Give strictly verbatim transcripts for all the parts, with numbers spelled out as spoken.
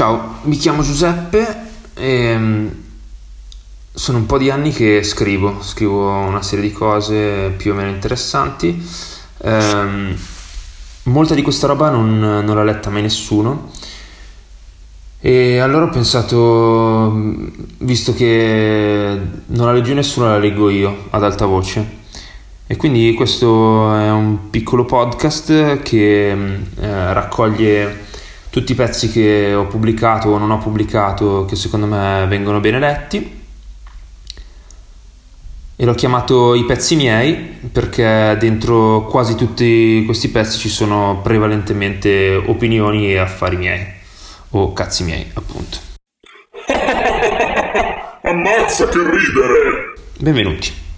Ciao, mi chiamo Giuseppe e sono un po' di anni che scrivo, scrivo una serie di cose più o meno interessanti. Ehm, molta di questa roba non, non l'ha letta mai nessuno e allora ho pensato, visto che non la legge nessuno, la leggo io ad alta voce. E quindi questo è un piccolo podcast che eh, raccoglie tutti i pezzi che ho pubblicato o non ho pubblicato che secondo me vengono bene letti, e l'ho chiamato I pezzi miei perché dentro quasi tutti questi pezzi ci sono prevalentemente opinioni e affari miei o cazzi miei, appunto. Ammazza che ridere! Benvenuti.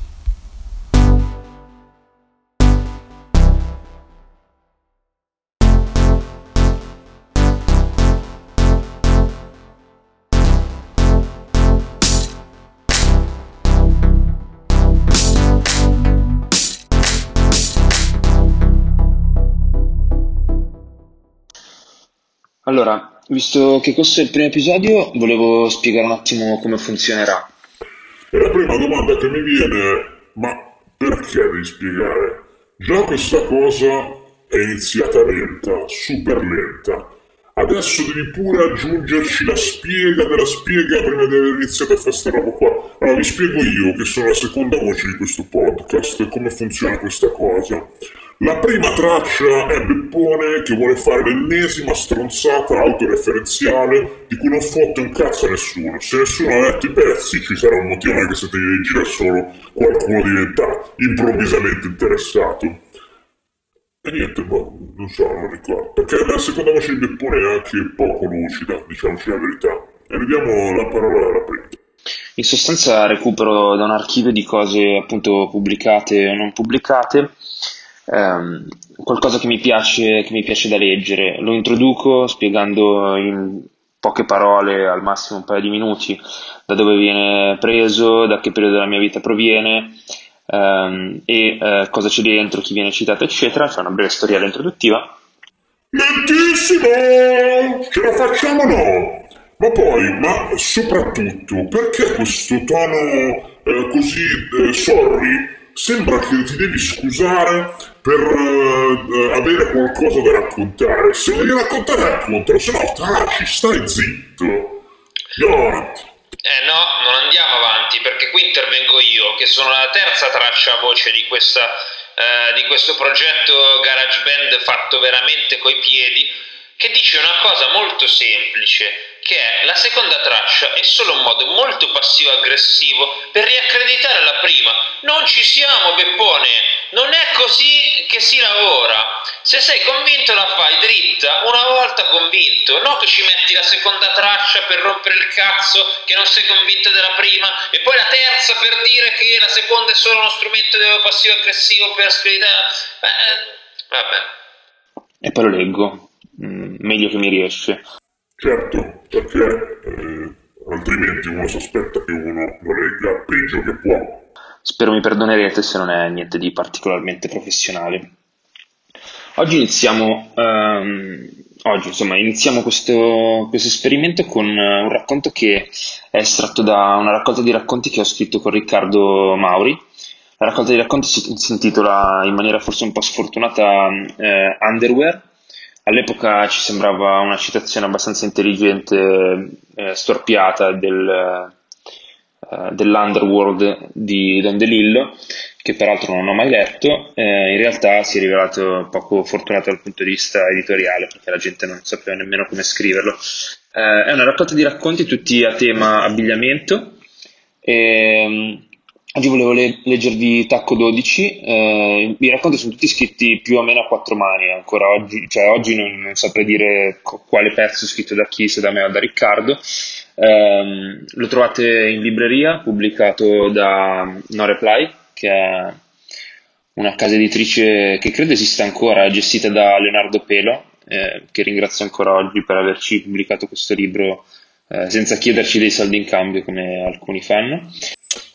Allora, visto che questo è il primo episodio, volevo spiegare un attimo come funzionerà. E la prima domanda che mi viene è, ma perché devi spiegare? Già questa cosa è iniziata lenta, super lenta. Adesso devi pure aggiungerci la spiega della spiega prima di aver iniziato a fare questa roba qua. Allora, vi spiego io, che sono la seconda voce di questo podcast, come funziona questa cosa. La prima traccia è Beppone che vuole fare l'ennesima stronzata autoreferenziale di cui non fotte un cazzo a nessuno. Se nessuno ha letto i pezzi ci sarà un motivo, anche se te li leggi da solo qualcuno diventa improvvisamente interessato. E niente, boh, non so, non ricordo. Perché la seconda voce di Beppone è anche poco lucida, diciamoci la verità. E vediamo la parola alla prima. In sostanza recupero da un archivio di cose appunto pubblicate o non pubblicate. Um, qualcosa che mi piace che mi piace da leggere, lo introduco spiegando in poche parole, al massimo un paio di minuti, da dove viene preso, da che periodo della mia vita proviene, um, e uh, cosa c'è dentro, chi viene citato, eccetera. C'è una breve storiella introduttiva. Lentissimo! Ce la facciamo, no? Ma poi, ma soprattutto, perché questo tono eh, così eh, sorri? Sembra che ti devi scusare per uh, avere qualcosa da raccontare. Se devi raccontare, raccontalo, se no taci, stai zitto. Andiamo avanti. Eh no, non andiamo avanti, perché qui intervengo io, che sono la terza traccia a voce di, questa, uh, di questo progetto GarageBand fatto veramente coi piedi, che dice una cosa molto semplice, che è la seconda traccia è solo un modo molto passivo-aggressivo per riaccreditare la prima. Non ci siamo, Beppone, non è così che si lavora. Se sei convinto la fai dritta, una volta convinto, no che ci metti la seconda traccia per rompere il cazzo che non sei convinto della prima, e poi la terza per dire che la seconda è solo uno strumento passivo-aggressivo per screditare. Eh, vabbè. E poi lo leggo, mm, meglio che mi riesce. Certo, perché eh, altrimenti uno si aspetta che uno lo legga peggio che può. Spero mi perdonerete se non è niente di particolarmente professionale. Oggi iniziamo, ehm, oggi, insomma, iniziamo questo, questo esperimento con un racconto che è estratto da una raccolta di racconti che ho scritto con Riccardo Mauri. La raccolta di racconti si, si intitola in maniera forse un po' sfortunata eh, Underwear. All'epoca ci sembrava una citazione abbastanza intelligente, eh, storpiata, del, eh, dell'Underworld di Don De Lillo, che peraltro non ho mai letto. Eh, in realtà si è rivelato poco fortunato dal punto di vista editoriale, perché la gente non sapeva nemmeno come scriverlo. Eh, è una raccolta di racconti tutti a tema abbigliamento. E, oggi volevo le- leggervi Tacco dodici, eh, i racconti sono tutti scritti più o meno a quattro mani ancora oggi, cioè oggi non, non saprei dire co- quale pezzo è scritto da chi, se da me o da Riccardo. Eh, lo trovate in libreria, pubblicato da No Reply, che è una casa editrice che credo esista ancora, gestita da Leonardo Pelo, eh, che ringrazio ancora oggi per averci pubblicato questo libro eh, senza chiederci dei soldi in cambio come alcuni fanno.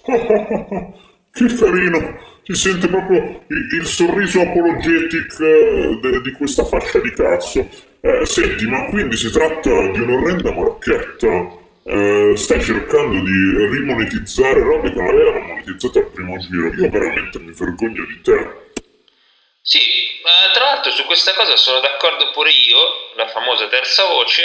Che carino, si sente proprio il, il sorriso apologetic de, di questa faccia di cazzo. Eh, senti, ma quindi si tratta di un'orrenda marchetta? Eh, stai cercando di rimonetizzare robe che magari erano monetizzate al primo giro? Io veramente mi vergogno di te. Sì, eh, tra l'altro su questa cosa sono d'accordo pure io, la famosa terza voce,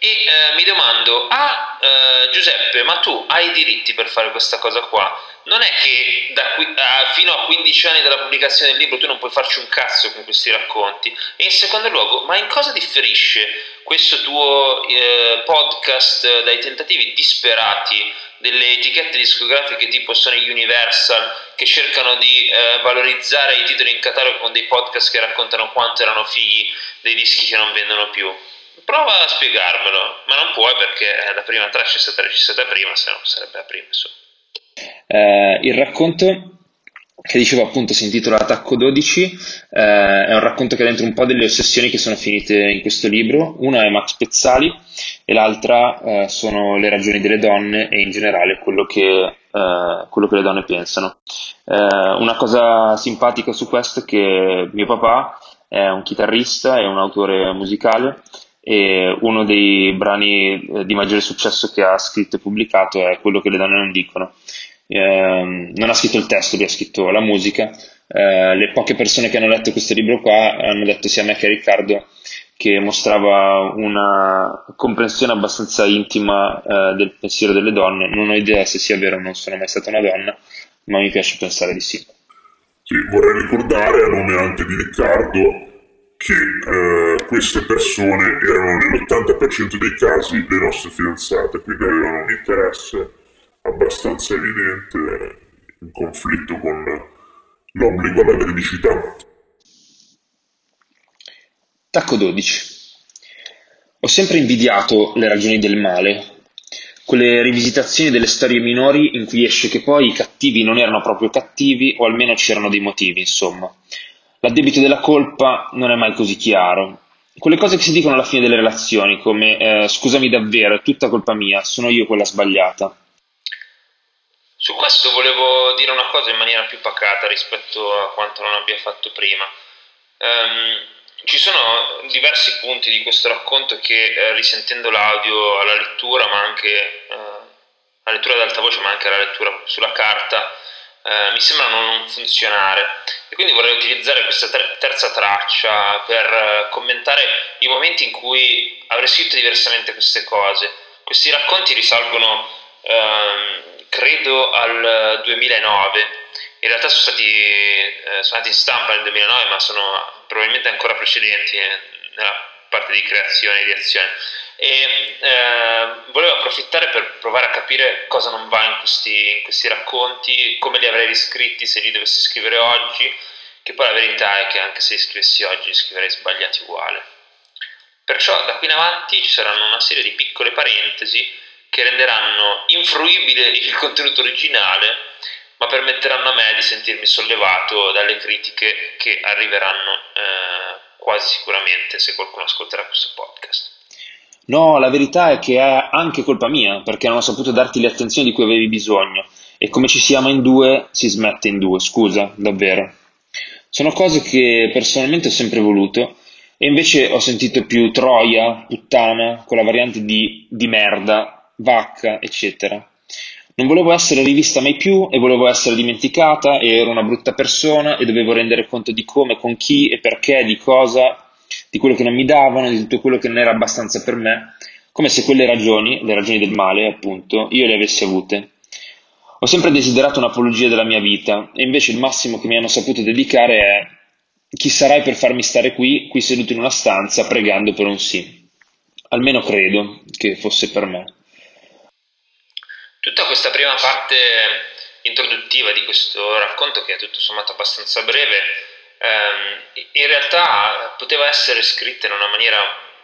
e eh, mi domando, ah eh, Giuseppe, ma tu hai i diritti per fare questa cosa qua? Non è che da qui, ah, fino a quindici anni dalla pubblicazione del libro tu non puoi farci un cazzo con questi racconti? E in secondo luogo, ma in cosa differisce questo tuo eh, podcast dai tentativi disperati delle etichette discografiche tipo Sony Universal, che cercano di eh, valorizzare i titoli in catalogo con dei podcast che raccontano quanto erano fighi dei dischi che non vendono più? Prova a spiegarmelo, ma non puoi perché la prima traccia è stata registrata prima, se no sarebbe la prima, insomma. Eh, il racconto che dicevo appunto si intitola Tacco dodici, eh, è un racconto che ha dentro un po' delle ossessioni che sono finite in questo libro. Una è Max Pezzali e l'altra eh, sono le ragioni delle donne e in generale quello che, eh, quello che le donne pensano. Eh, una cosa simpatica su questo è che mio papà è un chitarrista e un autore musicale e uno dei brani di maggiore successo che ha scritto e pubblicato è Quello che le donne non dicono. Eh, non ha scritto il testo, lui ha scritto la musica. Eh, le poche persone che hanno letto questo libro qua hanno detto sia a me che a Riccardo che mostrava una comprensione abbastanza intima eh, del pensiero delle donne. Non ho idea se sia vero, non sono mai stata una donna, ma mi piace pensare di sì. Sì, vorrei ricordare a nome anche di Riccardo che eh, queste persone erano nell'ottanta per cento dei casi le nostre fidanzate, quindi avevano un interesse abbastanza evidente in conflitto con l'obbligo alla veridicità. Tacco dodici. Ho sempre invidiato le ragioni del male, quelle rivisitazioni delle storie minori in cui esce che poi i cattivi non erano proprio cattivi, o almeno c'erano dei motivi, insomma. L'addebito della colpa non è mai così chiaro. Quelle cose che si dicono alla fine delle relazioni, come eh, scusami davvero, è tutta colpa mia, sono io quella sbagliata. Su questo volevo dire una cosa in maniera più pacata rispetto a quanto non abbia fatto prima. Um, ci sono diversi punti di questo racconto che eh, risentendo l'audio alla lettura, ma anche eh, alla lettura ad alta voce, ma anche alla lettura sulla carta, eh, mi sembrano non funzionare. E quindi vorrei utilizzare questa ter- terza traccia per eh, commentare i momenti in cui avrei scritto diversamente queste cose. Questi racconti risalgono ehm, credo al duemilanove, in realtà sono stati, eh, sono andati in stampa nel duemilanove, ma sono probabilmente ancora precedenti eh, nella parte di creazione e di azione, e eh, volevo approfittare per provare a capire cosa non va in questi, in questi racconti, come li avrei riscritti se li dovessi scrivere oggi, che poi la verità è che anche se li scrivessi oggi li scriverei sbagliati uguale. Perciò da qui in avanti ci saranno una serie di piccole parentesi che renderanno infruibile il contenuto originale, ma permetteranno a me di sentirmi sollevato dalle critiche che arriveranno eh, quasi sicuramente se qualcuno ascolterà questo podcast. No, la verità è che è anche colpa mia, perché non ho saputo darti le attenzioni di cui avevi bisogno, e come ci si ama in due, si smette in due, scusa, davvero. Sono cose che personalmente ho sempre voluto, e invece ho sentito più troia, puttana, con la variante di, di merda, vacca, eccetera. Non volevo essere rivista mai più e volevo essere dimenticata e ero una brutta persona e dovevo rendere conto di come, con chi e perché, di cosa, di quello che non mi davano, di tutto quello che non era abbastanza per me, come se quelle ragioni, le ragioni del male appunto, io le avessi avute. Ho sempre desiderato un'apologia della mia vita e invece il massimo che mi hanno saputo dedicare è: chi sarai per farmi stare qui, qui seduto in una stanza pregando per un sì. Almeno credo che fosse per me. Tutta questa prima parte introduttiva di questo racconto, che è tutto sommato abbastanza breve, ehm, in realtà poteva essere scritta in una maniera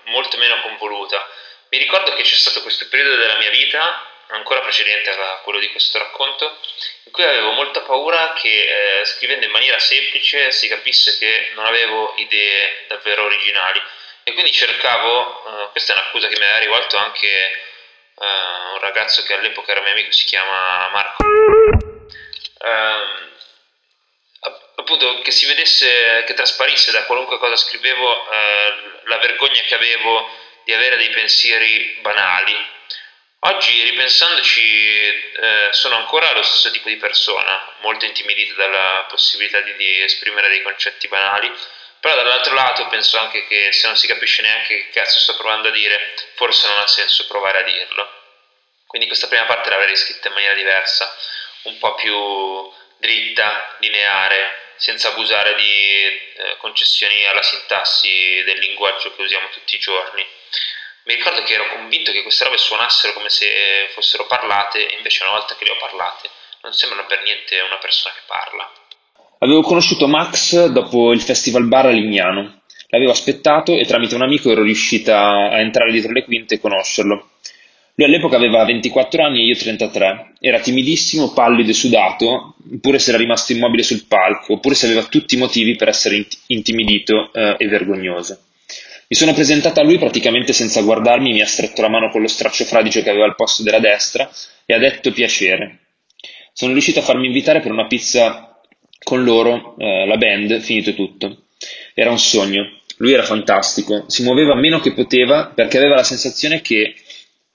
molto meno convoluta. Mi ricordo che c'è stato questo periodo della mia vita, ancora precedente a quello di questo racconto, in cui avevo molta paura che eh, scrivendo in maniera semplice si capisse che non avevo idee davvero originali, e quindi cercavo, eh, questa è un'accusa che mi aveva rivolto anche Uh, un ragazzo che all'epoca era mio amico, si chiama Marco. Uh, appunto che si vedesse, che trasparisse da qualunque cosa scrivevo eh, la vergogna che avevo di avere dei pensieri banali. Oggi, ripensandoci, eh, sono ancora lo stesso tipo di persona, molto intimidita dalla possibilità di, di esprimere dei concetti banali, però dall'altro lato penso anche che se non si capisce neanche che cazzo sto provando a dire, forse non ha senso provare a dirlo. Quindi questa prima parte l'avrei scritta in maniera diversa, un po' più dritta, lineare, senza abusare di eh, concessioni alla sintassi del linguaggio che usiamo tutti i giorni. Mi ricordo che ero convinto che queste robe suonassero come se fossero parlate, e invece una volta che le ho parlate non sembrano per niente una persona che parla. Avevo conosciuto Max dopo il Festivalbar a Lignano. L'avevo aspettato e tramite un amico ero riuscita a entrare dietro le quinte e conoscerlo. Lui all'epoca aveva ventiquattro anni e io trentatré. Era timidissimo, pallido e sudato, pure se era rimasto immobile sul palco, oppure se aveva tutti i motivi per essere int- intimidito eh, e vergognoso. Mi sono presentata a lui praticamente senza guardarmi, mi ha stretto la mano con lo straccio fradicio che aveva al posto della destra e ha detto piacere. Sono riuscito a farmi invitare per una pizza con loro, eh, la band, finito tutto. Era un sogno. Lui era fantastico, si muoveva meno che poteva perché aveva la sensazione che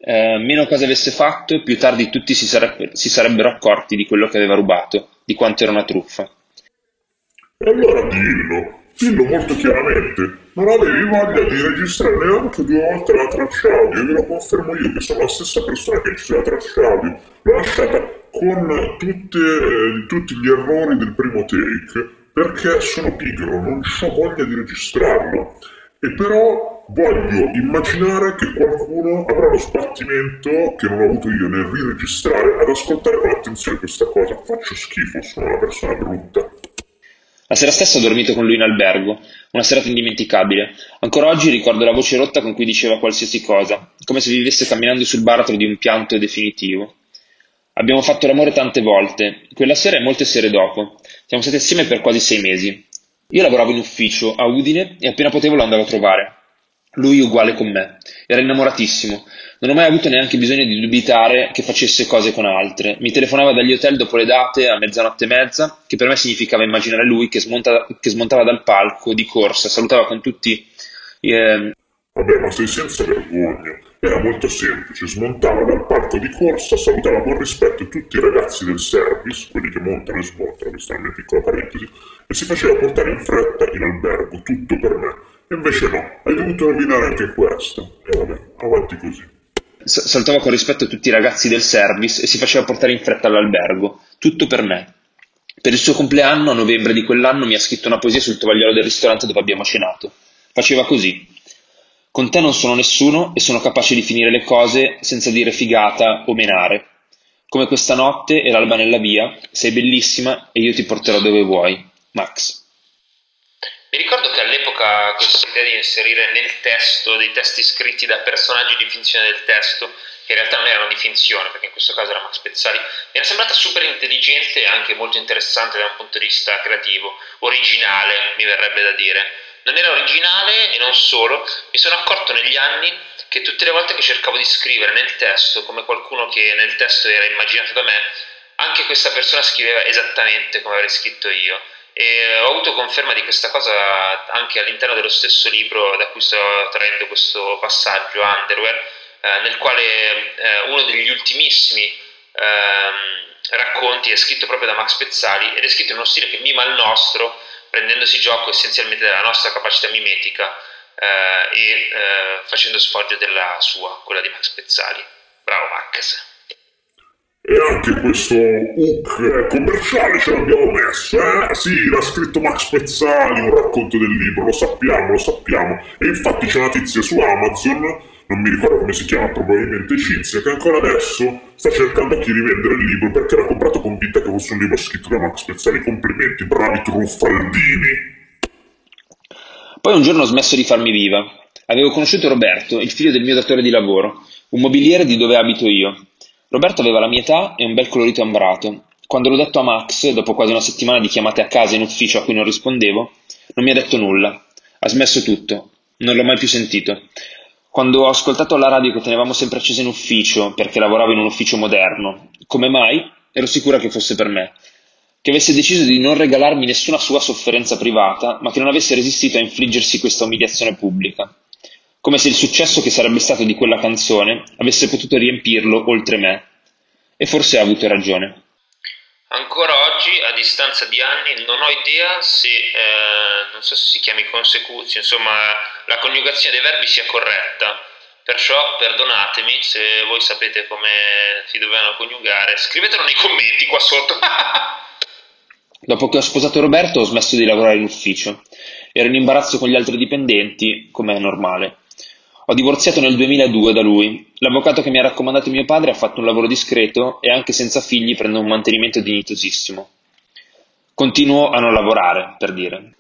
Eh, meno cose avesse fatto, più tardi tutti si, sareb- si sarebbero accorti di quello che aveva rubato, di quanto era una truffa. E allora dillo, dillo molto chiaramente, non avevi voglia di registrare neanche due volte la traccia audio, ve lo confermo io che sono la stessa persona che c'è la traccia audio, l'ho lasciata con tutte, eh, tutti gli errori del primo take, perché sono pigro, non ho voglia di registrarlo. E però voglio immaginare che qualcuno avrà lo sbattimento che non ho avuto io nel riregistrare ad ascoltare con attenzione questa cosa. Faccio schifo, sono una persona brutta. La sera stessa ho dormito con lui in albergo, una serata indimenticabile. Ancora oggi ricordo la voce rotta con cui diceva qualsiasi cosa, come se vivesse camminando sul baratro di un pianto definitivo. Abbiamo fatto l'amore tante volte, quella sera e molte sere dopo. Siamo stati assieme per quasi sei mesi. Io lavoravo in ufficio a Udine e appena potevo lo andavo a trovare. Lui uguale con me. Era innamoratissimo. Non ho mai avuto neanche bisogno di dubitare che facesse cose con altre. Mi telefonava dagli hotel dopo le date a mezzanotte e mezza, che per me significava immaginare lui che, smonta, che smontava dal palco di corsa, salutava con tutti... Eh... Vabbè, ma sei senza vergogna. Era molto semplice. Smontava dal palco di corsa, salutava con rispetto tutti i ragazzi del service, quelli che montano e smontano, questa è una piccola parentesi, e si faceva portare in fretta in albergo, tutto per me. E invece no, hai dovuto rovinare anche questa. E vabbè, avanti così. S- salutava con rispetto tutti i ragazzi del service e si faceva portare in fretta all'albergo, tutto per me. Per il suo compleanno, a novembre di quell'anno, mi ha scritto una poesia sul tovagliolo del ristorante dove abbiamo cenato. Faceva così. Con te non sono nessuno e sono capace di finire le cose senza dire figata o menare. Come questa notte e l'alba nella via, sei bellissima e io ti porterò dove vuoi. Max. Mi ricordo che all'epoca questa idea di inserire nel testo dei testi scritti da personaggi di finzione del testo, che in realtà non erano di finzione, perché in questo caso era Max Pezzali, mi era sembrata super intelligente e anche molto interessante da un punto di vista creativo, originale mi verrebbe da dire. Non era originale e non solo, mi sono accorto negli anni che tutte le volte che cercavo di scrivere nel testo come qualcuno che nel testo era immaginato da me, anche questa persona scriveva esattamente come avrei scritto io. E ho avuto conferma di questa cosa anche all'interno dello stesso libro da cui sto traendo questo passaggio, Underwear, eh, nel quale eh, uno degli ultimissimi ehm, racconti è scritto proprio da Max Pezzali ed è scritto in uno stile che mima il nostro, prendendosi gioco essenzialmente della nostra capacità mimetica eh, e eh, facendo sfoggio della sua, quella di Max Pezzali. Bravo Max! E anche questo hook commerciale ce l'abbiamo messo, eh? Sì, l'ha scritto Max Pezzali, un racconto del libro, lo sappiamo, lo sappiamo. E infatti c'è una tizia su Amazon, non mi ricordo come si chiama, probabilmente Cinzia, che ancora adesso sta cercando a chi rivendere il libro perché l'ha comprato convinta che fosse un libro scritto da Max Pezzali. Complimenti, bravi truffaldini! Poi un giorno ho smesso di farmi viva. Avevo conosciuto Roberto, il figlio del mio datore di lavoro, un mobiliere di dove abito io. Roberto aveva la mia età e un bel colorito ambrato. Quando l'ho detto a Max, dopo quasi una settimana di chiamate a casa in ufficio a cui non rispondevo, non mi ha detto nulla. Ha smesso tutto. Non l'ho mai più sentito. Quando ho ascoltato la radio che tenevamo sempre accesa in ufficio, perché lavoravo in un ufficio moderno, come mai, ero sicura che fosse per me. che avesse deciso di non regalarmi nessuna sua sofferenza privata, ma che non avesse resistito a infliggersi questa umiliazione pubblica, come se il successo che sarebbe stato di quella canzone avesse potuto riempirlo oltre me. E forse ha avuto ragione. Ancora oggi, a distanza di anni, non ho idea se, eh, non so se si chiami consecutio, insomma, la coniugazione dei verbi sia corretta. Perciò perdonatemi se voi sapete come si dovevano coniugare. Scrivetelo nei commenti qua sotto. Dopo che ho sposato Roberto ho smesso di lavorare in ufficio. Ero in imbarazzo con gli altri dipendenti, come è normale. Ho divorziato nel duemiladue da lui. L'avvocato che mi ha raccomandato mio padre ha fatto un lavoro discreto e anche senza figli prende un mantenimento dignitosissimo. Continuo a non lavorare, per dire.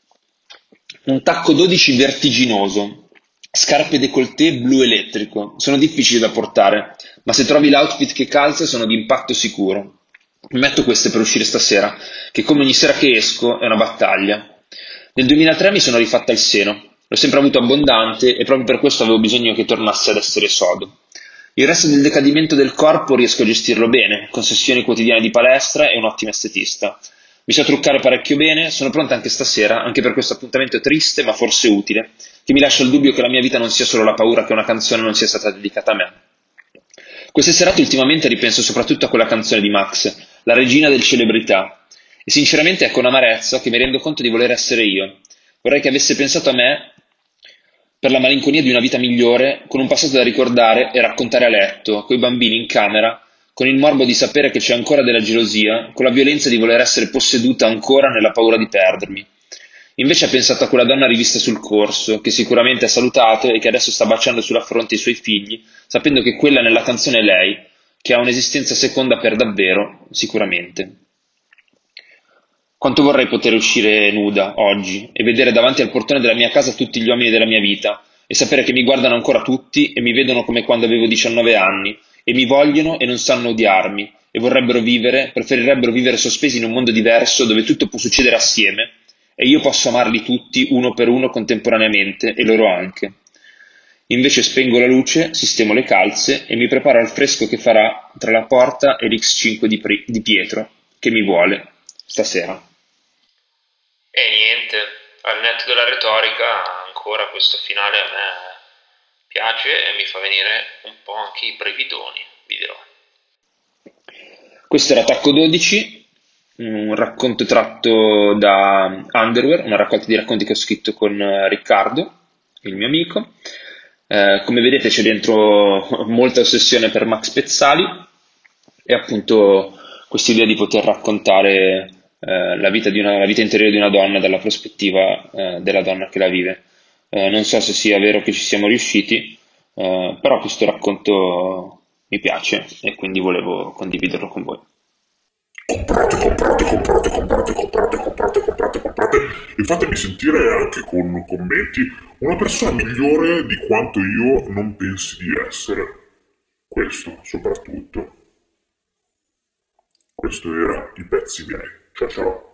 Un tacco dodici vertiginoso, scarpe décolleté blu elettrico. Sono difficili da portare, ma se trovi l'outfit che calza sono di impatto sicuro. Metto queste per uscire stasera, che come ogni sera che esco è una battaglia. Nel duemilatré mi sono rifatta il seno, l'ho sempre avuto abbondante e proprio per questo avevo bisogno che tornasse ad essere sodo. Il resto del decadimento del corpo riesco a gestirlo bene, con sessioni quotidiane di palestra e un ottimo estetista. Mi so truccare parecchio bene, sono pronta anche stasera, anche per questo appuntamento triste ma forse utile, che mi lascia il dubbio che la mia vita non sia solo la paura che una canzone non sia stata dedicata a me. Queste serate ultimamente ripenso soprattutto a quella canzone di Max, La regina del celebrità, e sinceramente è con amarezza che mi rendo conto di voler essere io. Vorrei che avesse pensato a me per la malinconia di una vita migliore, con un passato da ricordare e raccontare a letto, coi bambini in camera, con il morbo di sapere che c'è ancora della gelosia, con la violenza di voler essere posseduta ancora nella paura di perdermi. Invece ha pensato a quella donna rivista sul corso, che sicuramente ha salutato e che adesso sta baciando sulla fronte i suoi figli, sapendo che quella nella canzone è lei, che ha un'esistenza seconda per davvero, sicuramente. Quanto vorrei poter uscire nuda oggi e vedere davanti al portone della mia casa tutti gli uomini della mia vita e sapere che mi guardano ancora tutti e mi vedono come quando avevo diciannove anni e mi vogliono e non sanno odiarmi e vorrebbero vivere, preferirebbero vivere sospesi in un mondo diverso dove tutto può succedere assieme e io posso amarli tutti uno per uno contemporaneamente e loro anche. Invece spengo la luce, sistemo le calze e mi preparo al fresco che farà tra la porta e l'X cinque di, Pri- di Pietro che mi vuole stasera. E eh, niente, al netto della retorica, ancora questo finale a me piace e mi fa venire un po' anche i brevidoni, vi dirò. Questo era Tacco dodici, un racconto tratto da Underwear, una raccolta di racconti che ho scritto con Riccardo, il mio amico. Eh, come vedete c'è dentro molta ossessione per Max Pezzali e appunto quest'idea di poter raccontare Uh, la, vita di una, la vita interiore di una donna dalla prospettiva uh, della donna che la vive. Uh, non so se sia vero che ci siamo riusciti, uh, però questo racconto mi piace e quindi volevo condividerlo con voi. Comprate, comprate, comprate, comprate, comprate, comprate, comprate, comprate e fatemi sentire anche con commenti una persona migliore di quanto io non pensi di essere. Questo soprattutto. Questo era I pezzi miei. Ciao ciao.